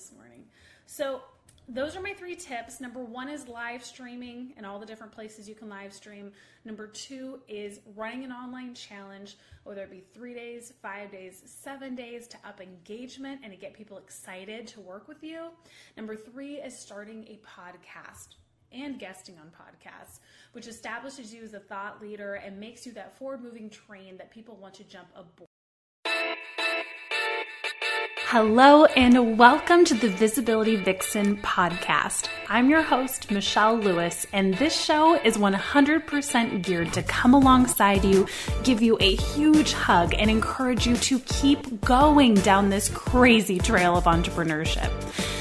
this morning. So those are my three tips. Number one is live streaming and all the different places you can live stream. Number two is running an online challenge, whether it be 3 days, 5 days, 7 days, to up engagement and to get people excited to work with you. Number three is starting a podcast and guesting on podcasts, which establishes you as a thought leader and makes you that forward-moving train that people want to jump aboard. Hello and welcome to the Visibility Vixen podcast. I'm your host, Michelle Lewis, and this show is 100% geared to come alongside you, give you a huge hug, and encourage you to keep going down this crazy trail of entrepreneurship.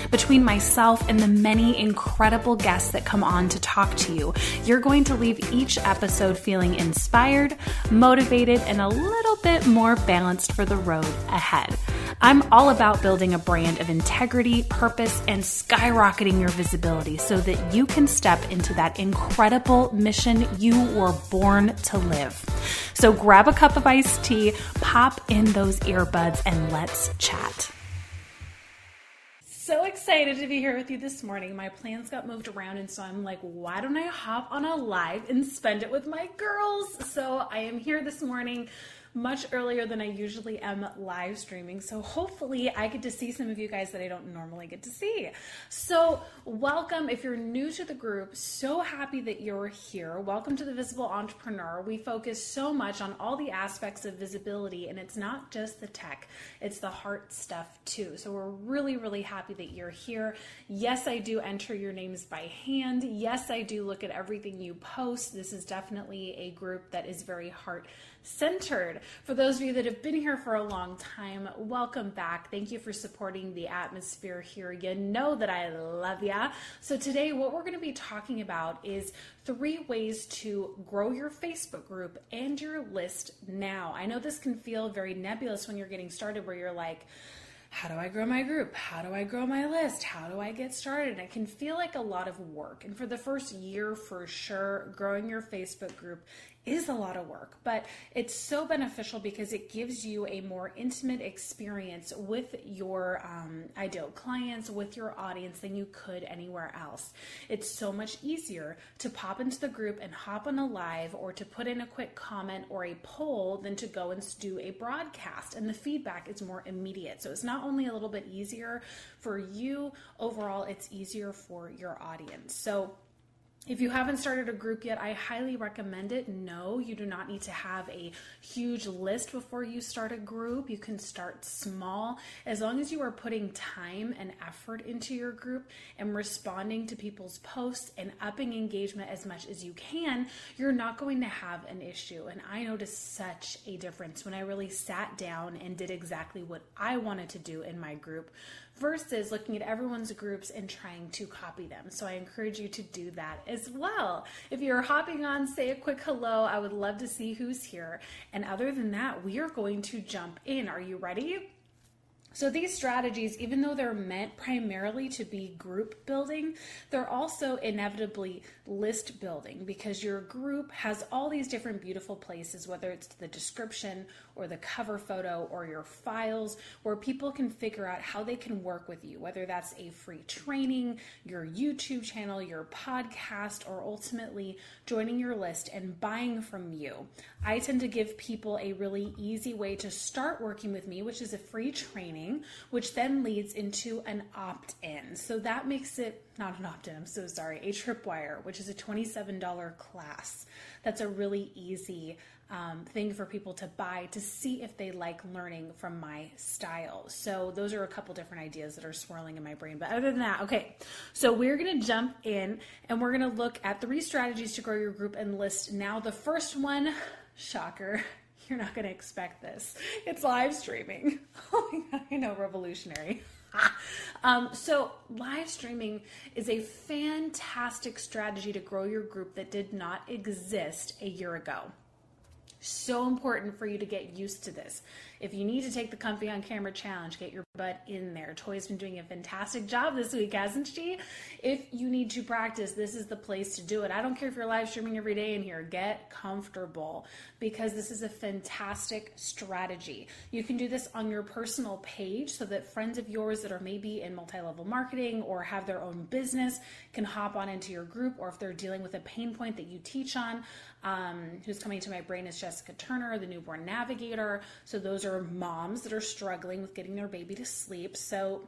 Between myself and the many incredible guests that come on to talk to you, you're going to leave each episode feeling inspired, motivated, and a little bit more balanced for the road ahead. I'm all about building a brand of integrity, purpose, and skyrocketing your visibility so that you can step into that incredible mission you were born to live. So grab a cup of iced tea, pop in those earbuds, and let's chat. So excited to be here with you this morning. My plans got moved around, and so I'm like, why don't I hop on a live and spend it with my girls? So I am here this morning much earlier than I usually am live streaming. So hopefully I get to see some of you guys that I don't normally get to see. So welcome. If you're new to the group, so happy that you're here. Welcome to the Visible Entrepreneur. We focus so much on all the aspects of visibility, and it's not just the tech, it's the heart stuff too. So we're really, really happy that you're here. Yes, I do enter your names by hand. Yes, I do look at everything you post. This is definitely a group that is very heart centered. For those of you that have been here for a long time, welcome back. Thank you for supporting the atmosphere here. You know that I love ya. So today what we're going to be talking about is 3 ways to grow your Facebook group and your list now. I know this can feel very nebulous when you're getting started, where you're like, how do I grow my group? How do I grow my list? How do I get started? It can feel like a lot of work. And for the first year, for sure, growing your Facebook group is a lot of work, but it's so beneficial because it gives you a more intimate experience with your ideal clients, with your audience, than you could anywhere else. It's so much easier to pop into the group and hop on a live, or to put in a quick comment or a poll, than to go and do a broadcast, and the feedback is more immediate. So it's not only a little bit easier for you overall, it's easier for your audience. So if you haven't started a group yet, I highly recommend it. No, you do not need to have a huge list before you start a group. You can start small. As long as you are putting time and effort into your group and responding to people's posts and upping engagement as much as you can, you're not going to have an issue. And I noticed such a difference when I really sat down and did exactly what I wanted to do in my group versus looking at everyone's groups and trying to copy them. So I encourage you to do that as well. If you're hopping on, say a quick hello. I would love to see who's here. And other than that, we are going to jump in. Are you ready? So these strategies, even though they're meant primarily to be group building, they're also inevitably list building, because your group has all these different beautiful places, whether it's the description or the cover photo or your files, where people can figure out how they can work with you, whether that's a free training, your YouTube channel, your podcast, or ultimately joining your list and buying from you. I tend to give people a really easy way to start working with me, which is a free training, which then leads into an opt-in. So that makes it not an opt-in, I'm so sorry, a tripwire, which is a $27 class. That's a really easy thing for people to buy to see if they like learning from my style. So those are a couple different ideas that are swirling in my brain. But other than that, okay, so we're going to jump in and we're going to look at 3 strategies to grow your group and list now. The first one, shocker, you're not going to expect this. It's live streaming. Oh my God, I know, revolutionary. So live streaming is a fantastic strategy to grow your group that did not exist a year ago. So important for you to get used to this. If you need to take the Comfy On Camera Challenge, get your butt in there. Toy's been doing a fantastic job this week, hasn't she? If you need to practice, this is the place to do it. I don't care if you're live streaming every day in here. Get comfortable, because this is a fantastic strategy. You can do this on your personal page so that friends of yours that are maybe in multi-level marketing or have their own business can hop on into your group, or if they're dealing with a pain point that you teach on. Who's coming to my brain is Jessica Turner, the newborn navigator. So those are moms that are struggling with getting their baby to sleep. So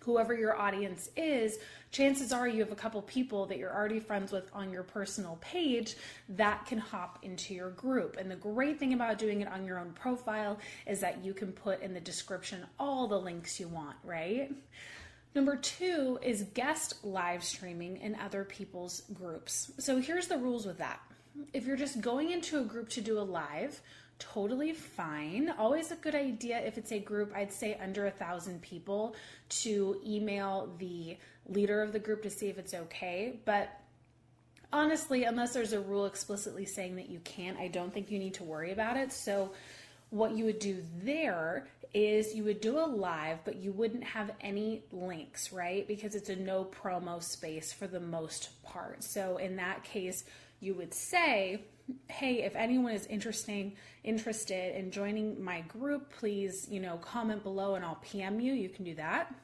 whoever your audience is, chances are you have a couple people that you're already friends with on your personal page that can hop into your group. And the great thing about doing it on your own profile is that you can put in the description all the links you want, right? Number two is guest live streaming in other people's groups. So here's the rules with that. If you're just going into a group to do a live, totally fine. Always a good idea, if it's a group, I'd say under 1,000 people, to email the leader of the group to see if it's okay. But honestly, unless there's a rule explicitly saying that you can't, I don't think you need to worry about it. So what you would do there is you would do a live, but you wouldn't have any links, right? Because it's a no promo space for the most part. So in that case, you would say, hey, if anyone is interested in joining my group, please, comment below and I'll PM you. You can do that.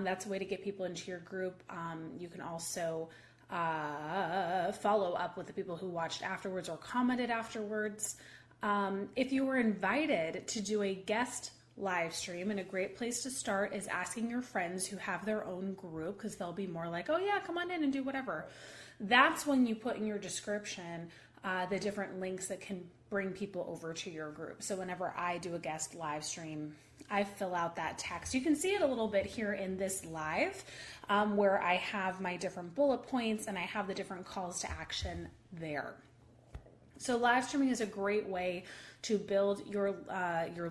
That's a way to get people into your group. You can also follow up with the people who watched afterwards or commented afterwards. If you were invited to do a guest live stream, and a great place to start is asking your friends who have their own group, because they'll be more like, oh yeah, come on in and do whatever. That's when you put in your description the different links that can bring people over to your group. So whenever I do a guest live stream, I fill out that text. You can see it a little bit here in this live where I have my different bullet points and I have the different calls to action there. So live streaming is a great way to build your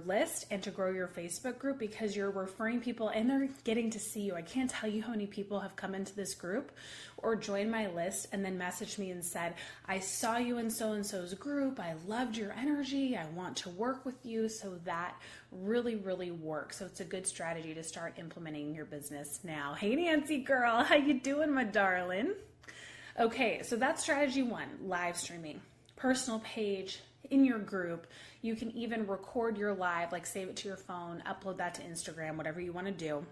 list and to grow your Facebook group, because you're referring people and they're getting to see you. I can't tell you how many people have come into this group or joined my list and then messaged me and said, I saw you in so-and-so's group. I loved your energy. I want to work with you. So that really, really works. So it's a good strategy to start implementing your business now. Hey, Nancy girl, how you doing, my darling? Okay, so that's strategy one, live streaming. Personal page, in your group. You can even record your live, like save it to your phone, upload that to Instagram, whatever you want to do.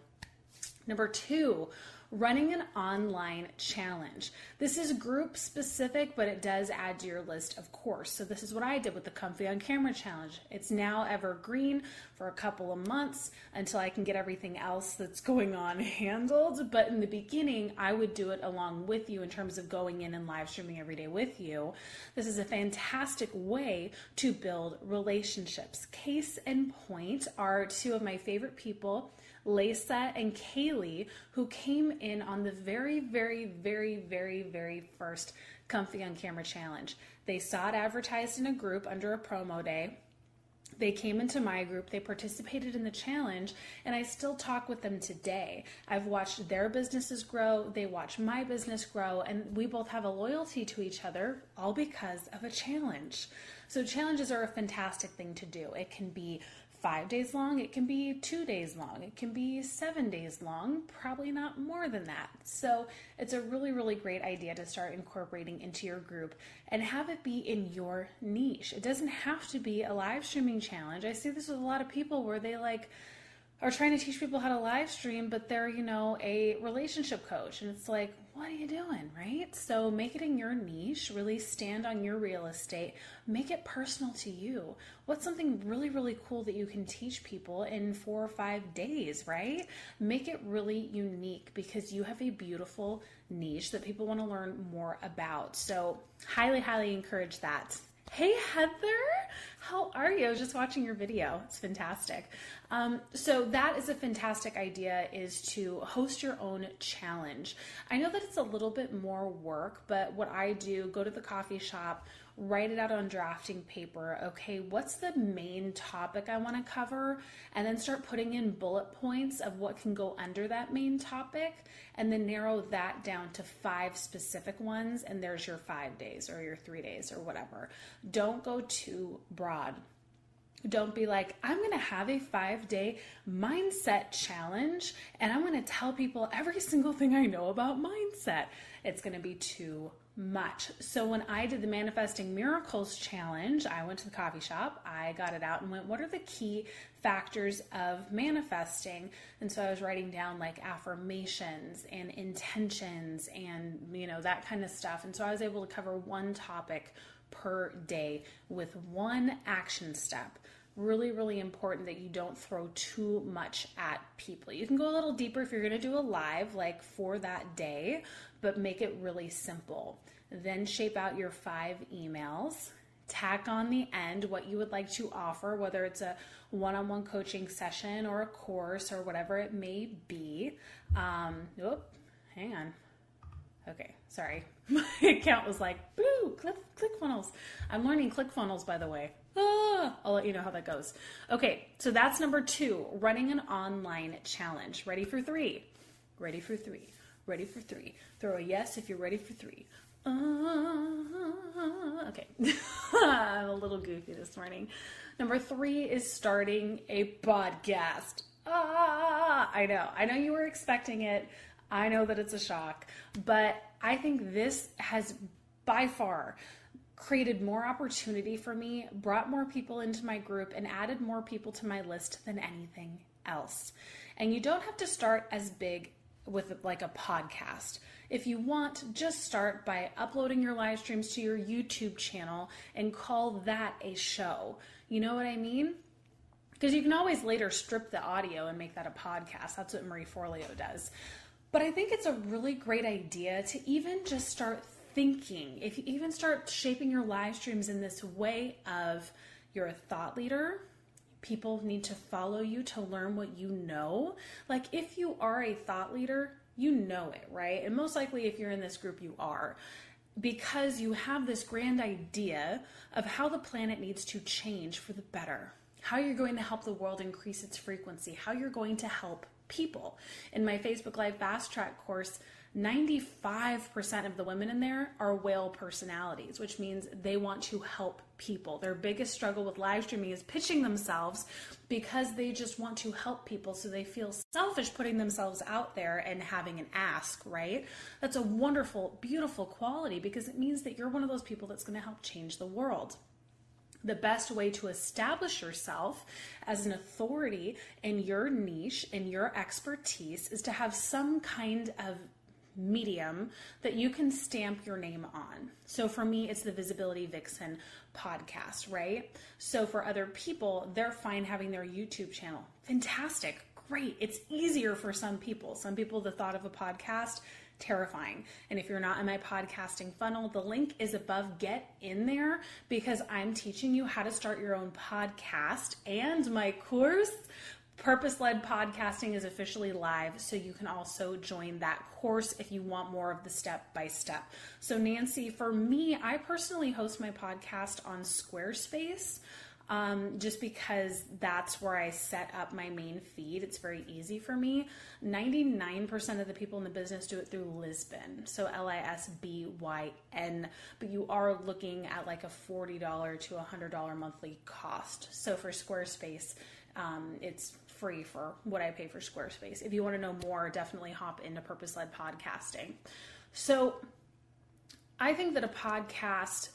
Number two, running an online challenge. This is group specific, but it does add to your list, of course. So this is what I did with the Comfy On Camera Challenge. It's now evergreen for a couple of months until I can get everything else that's going on handled. But in the beginning, I would do it along with you in terms of going in and live streaming every day with you. This is a fantastic way to build relationships. Case in point are two of my favorite people, Laysa and Kaylee, who came in on the very, very, very, very, very first Comfy On Camera Challenge. They saw it advertised in a group under a promo day. They came into my group, they participated in the challenge, and I still talk with them today. I've watched their businesses grow, they watch my business grow, and we both have a loyalty to each other, all because of a challenge. So challenges are a fantastic thing to do. It can be 5 days long, it can be 2 days long, it can be 7 days long, probably not more than that. So it's a really, really great idea to start incorporating into your group and have it be in your niche. It doesn't have to be a live streaming challenge. I see this with a lot of people where they are trying to teach people how to live stream, but they're, a relationship coach, and it's like, what are you doing, right? So make it in your niche, really stand on your real estate, make it personal to you. What's something really, really cool that you can teach people in 4 or 5 days, right? Make it really unique, because you have a beautiful niche that people want to learn more about. So highly, highly encourage that. Hey Heather, how are you? I was just watching your video. It's fantastic. So that is a fantastic idea, is to host your own challenge. I know that it's a little bit more work, but what I do, go to the coffee shop, write it out on drafting paper. Okay, what's the main topic I want to cover? And then start putting in bullet points of what can go under that main topic, and then narrow that down to 5 specific ones. And there's your 5 days or your 3 days or whatever. Don't go too broad. Don't be like, I'm going to have a 5-day mindset challenge and I'm going to tell people every single thing I know about mindset. It's going to be too much. So when I did the Manifesting Miracles Challenge, I went to the coffee shop, I got it out and went, what are the key factors of manifesting? And so I was writing down like affirmations and intentions and, you know, that kind of stuff. And so I was able to cover one topic per day with one action step. Really, really important that you don't throw too much at people. You can go a little deeper if you're going to do a live like for that day, but make it really simple. Then shape out your 5 emails. Tack on the end what you would like to offer, whether it's a one-on-one coaching session or a course or whatever it may be. Hang on. Okay, sorry. My account was like, boo, ClickFunnels. I'm learning ClickFunnels, by the way. I'll let you know how that goes. Okay, so that's number 2, running an online challenge. Ready for 3? Ready for 3. Ready for 3. Throw a yes if you're ready for 3. Okay, I'm a little goofy this morning. Number 3 is starting a podcast. I know you were expecting it. I know that it's a shock, but I think this has by far created more opportunity for me, brought more people into my group, and added more people to my list than anything else. And you don't have to start as big with like a podcast. If you want, just start by uploading your live streams to your YouTube channel and call that a show. You know what I mean? Because you can always later strip the audio and make that a podcast. That's what Marie Forleo does. But I think it's a really great idea to even just start thinking. If you even start shaping your live streams in this way of you're a thought leader, people need to follow you to learn what you know. Like if you are a thought leader, you know it, right? And most likely if you're in this group, you are. Because you have this grand idea of how the planet needs to change for the better. How you're going to help the world increase its frequency. How you're going to help people. In my Facebook Live Fast Track course, 95% of the women in there are whale personalities, which means they want to help people. Their biggest struggle with live streaming is pitching themselves because they just want to help people. So they feel selfish putting themselves out there and having an ask, right? That's a wonderful, beautiful quality because it means that you're one of those people that's going to help change the world. The best way to establish yourself as an authority in your niche, in your expertise, is to have some kind of medium that you can stamp your name on. So for me, it's the Visibility Vixen podcast, right? So for other people, they're fine having their YouTube channel. Fantastic. Great. It's easier for some people. Some people, the thought of a podcast, terrifying. And if you're not in my podcasting funnel, the link is above. Get in there because I'm teaching you how to start your own podcast, and my course, Purpose-led Podcasting, is officially live, so you can also join that course if you want more of the step-by-step. So Nancy, for me, I personally host my podcast on Squarespace, just because that's where I set up my main feed. It's very easy for me. 99% of the people in the business do it through Libsyn. So Lisbyn, but you are looking at like a $40 to $100 monthly cost. So for Squarespace, it's free for what I pay for Squarespace. If you want to know more, definitely hop into Purpose-led Podcasting. So I think that a podcast,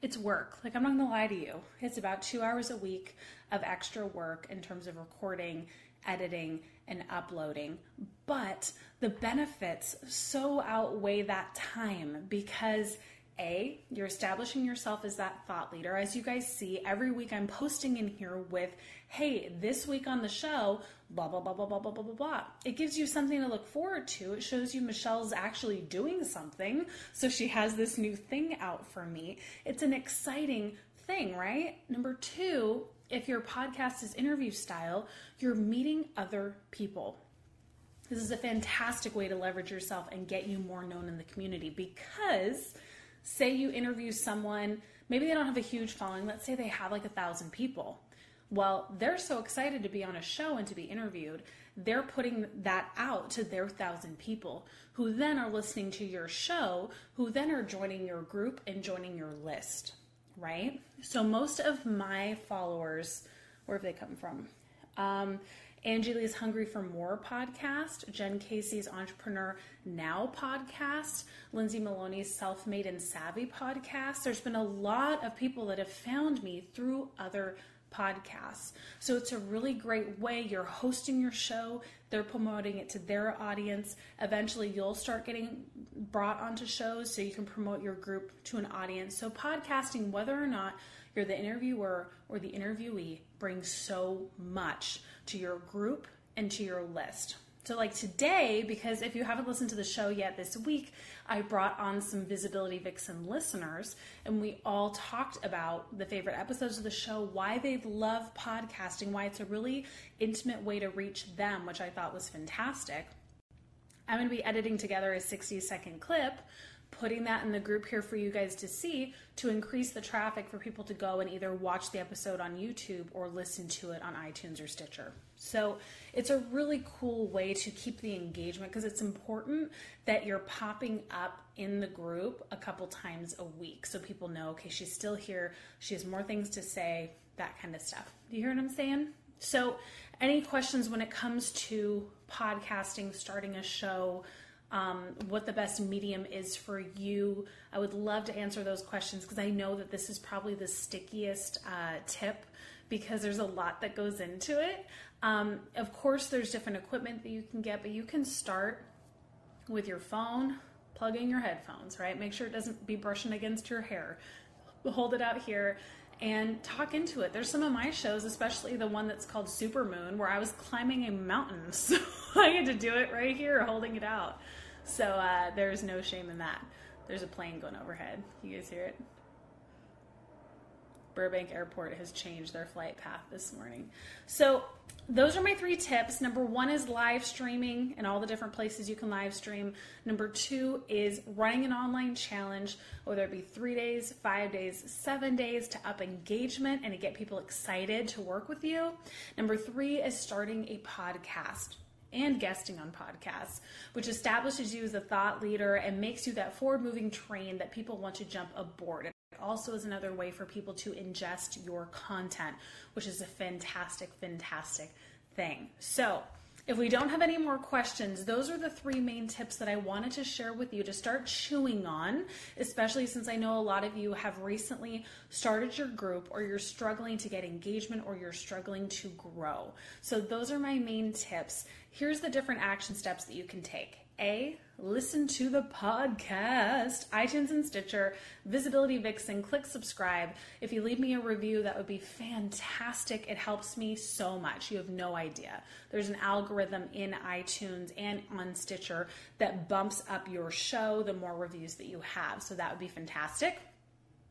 it's work. Like, I'm not going to lie to you. It's about 2 hours a week of extra work in terms of recording, editing, and uploading. But the benefits so outweigh that time because A, you're establishing yourself as that thought leader. As you guys see, every week I'm posting in here with, hey, this week on the show, blah, blah, blah, blah, blah, blah, blah, blah, blah. It gives you something to look forward to. It shows you Michelle's actually doing something. So she has this new thing out for me. It's an exciting thing, right? Number 2, if your podcast is interview style, you're meeting other people. This is a fantastic way to leverage yourself and get you more known in the community because say you interview someone, maybe they don't have a huge following. Let's say they have like 1,000 people. Well, they're so excited to be on a show and to be interviewed. They're putting that out to their 1,000 people who then are listening to your show, who then are joining your group and joining your list, right? So most of my followers wherever they come from. Angie Lee's Hungry for More podcast, Jen Casey's Entrepreneur Now podcast, Lindsay Maloney's Self Made and Savvy podcast. There's been a lot of people that have found me through other podcasts. So it's a really great way. You're hosting your show, they're promoting it to their audience. Eventually you'll start getting brought onto shows so you can promote your group to an audience. So podcasting, whether or not you're the interviewer or the interviewee, brings so much to your group and to your list. So like today, because if you haven't listened to the show yet this week, I brought on some Visibility Vixen listeners, and we all talked about the favorite episodes of the show, why they love podcasting, why it's a really intimate way to reach them, which I thought was fantastic. I'm going to be editing together a 60-second clip, putting that in the group here for you guys to see, to increase the traffic for people to go and either watch the episode on YouTube or listen to it on iTunes or Stitcher. So it's a really cool way to keep the engagement, because it's important that you're popping up in the group a couple times a week so people know, okay, she's still here, she has more things to say, that kind of stuff. Do you hear what I'm saying? So any questions when it comes to podcasting, starting a show, what the best medium is for you? I would love to answer those questions, because I know that this is probably the stickiest tip, because there's a lot that goes into it. Of course, there's different equipment that you can get, but you can start with your phone, plug in your headphones, right? Make sure it doesn't be brushing against your hair. Hold it out here and talk into it. There's some of my shows, especially the one that's called Supermoon, where I was climbing a mountain. So I had to do it right here, holding it out. So there's no shame in that. There's a plane going overhead. You guys hear it? Burbank Airport has changed their flight path this morning. So those are my three tips. Number one is live streaming and all the different places you can live stream. Number two is running an online challenge, whether it be 3 days, 5 days, 7 days, to up engagement and to get people excited to work with you. Number three is starting a podcast and guesting on podcasts, which establishes you as a thought leader and makes you that forward-moving train that people want to jump aboard. It also is another way for people to ingest your content, which is a fantastic, fantastic thing. So if we don't have any more questions, those are the three main tips that I wanted to share with you to start chewing on, especially since I know a lot of you have recently started your group, or you're struggling to get engagement, or you're struggling to grow. So those are my main tips. Here's the different action steps that you can take. A, listen to the podcast, iTunes and Stitcher, Visibility Vixen, click subscribe. If you leave me a review, that would be fantastic. It helps me so much. You have no idea. There's an algorithm in iTunes and on Stitcher that bumps up your show the more reviews that you have. So that would be fantastic.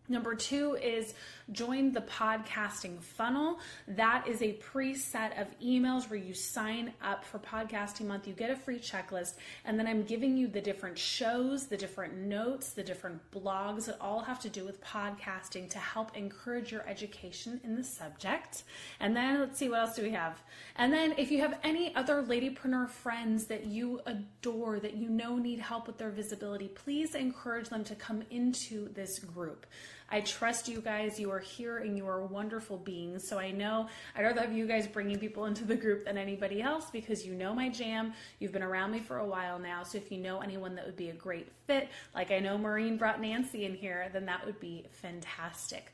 Number two is join the podcasting funnel. That is a preset of emails where you sign up for podcasting month. You get a free checklist, and then I'm giving you the different shows, the different notes, the different blogs that all have to do with podcasting to help encourage your education in the subject. And then let's see, what else do we have? And then if you have any other ladypreneur friends that you adore, that you know need help with their visibility, please encourage them to come into this group. I trust you guys. You are here and you are wonderful beings. So I know I'd rather have you guys bringing people into the group than anybody else, because you know my jam. You've been around me for a while now. So if you know anyone that would be a great fit, like I know Maureen brought Nancy in here, then that would be fantastic.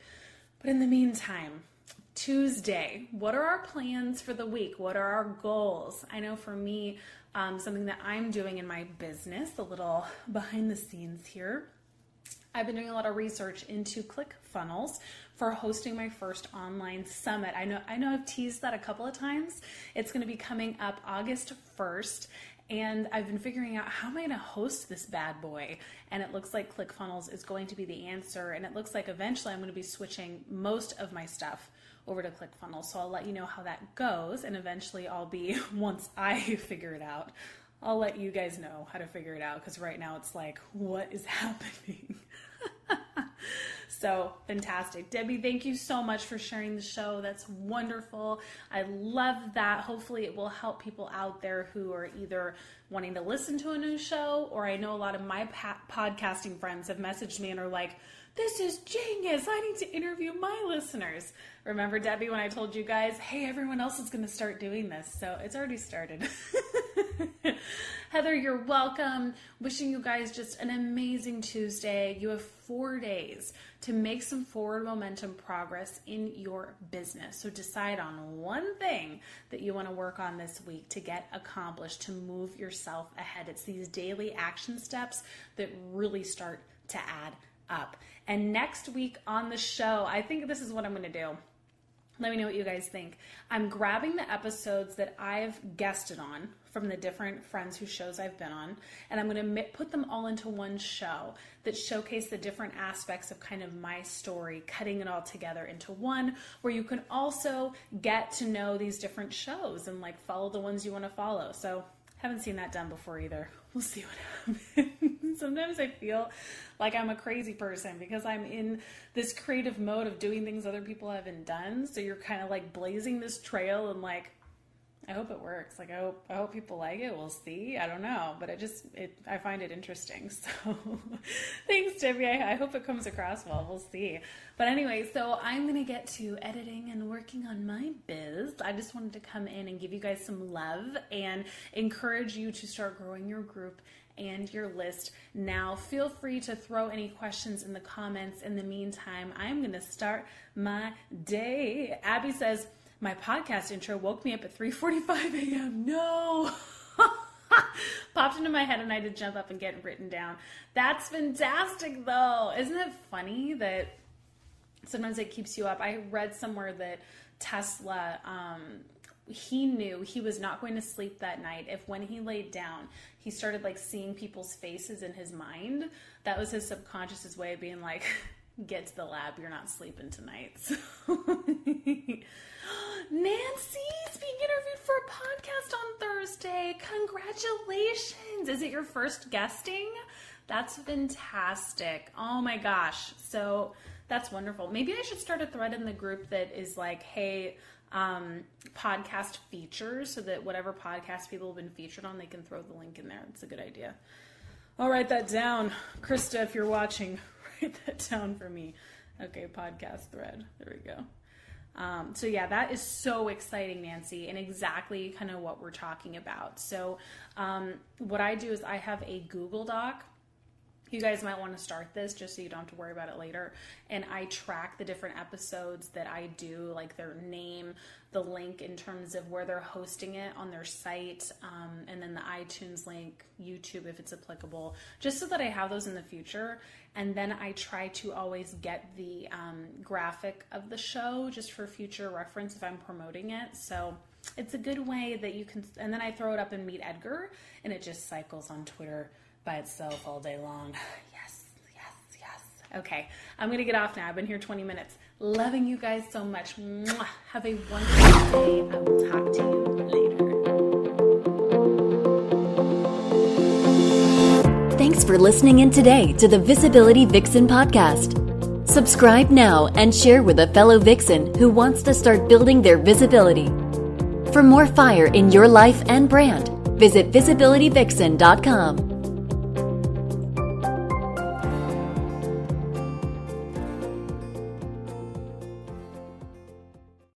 But in the meantime, Tuesday, what are our plans for the week? What are our goals? I know for me, something that I'm doing in my business, a little behind the scenes here, I've been doing a lot of research into ClickFunnels for hosting my first online summit. I know I've teased that a couple of times. It's going to be coming up August 1st, and I've been figuring out, how am I going to host this bad boy? And it looks like ClickFunnels is going to be the answer, and it looks like eventually I'm going to be switching most of my stuff over to ClickFunnels, so I'll let you know how that goes, and eventually I'll be, once I figure it out, I'll let you guys know how to figure it out, because right now it's like, what is happening? So fantastic. Debbie, thank you so much for sharing the show. That's wonderful. I love that. Hopefully it will help people out there who are either wanting to listen to a new show, or I know a lot of my podcasting friends have messaged me and are like, this is genius. I need to interview my listeners. Remember, Debbie, when I told you guys, hey, everyone else is going to start doing this. So it's already started. Heather, you're welcome. Wishing you guys just an amazing Tuesday. You have 4 days to make some forward momentum progress in your business. So decide on one thing that you want to work on this week to get accomplished, to move yourself ahead. It's these daily action steps that really start to add up. And next week on the show, I think this is what I'm going to do. Let me know what you guys think. I'm grabbing the episodes that I've guested on from the different friends whose shows I've been on, and I'm going to put them all into one show that showcase the different aspects of kind of my story, cutting it all together into one where you can also get to know these different shows and like follow the ones you want to follow. So haven't seen that done before either. We'll see what happens. Sometimes I feel like I'm a crazy person because I'm in this creative mode of doing things other people haven't done. So you're kind of like blazing this trail and like, I hope it works. Like, I hope people like it. We'll see. I don't know, but I find it interesting. So thanks, Debbie. I hope it comes across well. We'll see. But anyway, so I'm going to get to editing and working on my biz. I just wanted to come in and give you guys some love and encourage you to start growing your group and your list now. Feel free to throw any questions in the comments. In the meantime, I'm going to start my day. Abby says, my podcast intro woke me up at 3:45 a.m. No. Popped into my head and I had to jump up and get written down. That's fantastic, though. Isn't it funny that sometimes it keeps you up? I read somewhere that Tesla, he knew he was not going to sleep that night if when he laid down, he started like seeing people's faces in his mind. That was his subconscious's way of being like, get to the lab, you're not sleeping tonight. So Nancy's being interviewed for a podcast on Thursday. Congratulations. Is it your first guesting? That's fantastic. Oh my gosh. So that's wonderful. Maybe I should start a thread in the group that is like, hey, podcast features, so that whatever podcast people have been featured on, they can throw the link in there. It's a good idea. I'll write that down. Krista, if you're watching, write that down for me. Okay, podcast thread. There we go. So yeah, that is so exciting, Nancy, and exactly kind of what we're talking about. So what I do is I have a Google Doc. You guys might want to start this just so you don't have to worry about it later. And I track the different episodes that I do, like their name, the link in terms of where they're hosting it on their site, and then the iTunes link, YouTube if it's applicable, just so that I have those in the future. And then I try to always get the graphic of the show just for future reference if I'm promoting it. So it's a good way that you can, and then I throw it up in Meet Edgar, and it just cycles on Twitter by itself all day long. Yes, yes, yes. Okay, I'm gonna get off now. I've been here 20 minutes. Loving you guys so much. Mwah. Have a wonderful day. I will talk to you later. Thanks for listening in today to the Visibility Vixen podcast. Subscribe now and share with a fellow Vixen who wants to start building their visibility. For more fire in your life and brand, visit visibilityvixen.com.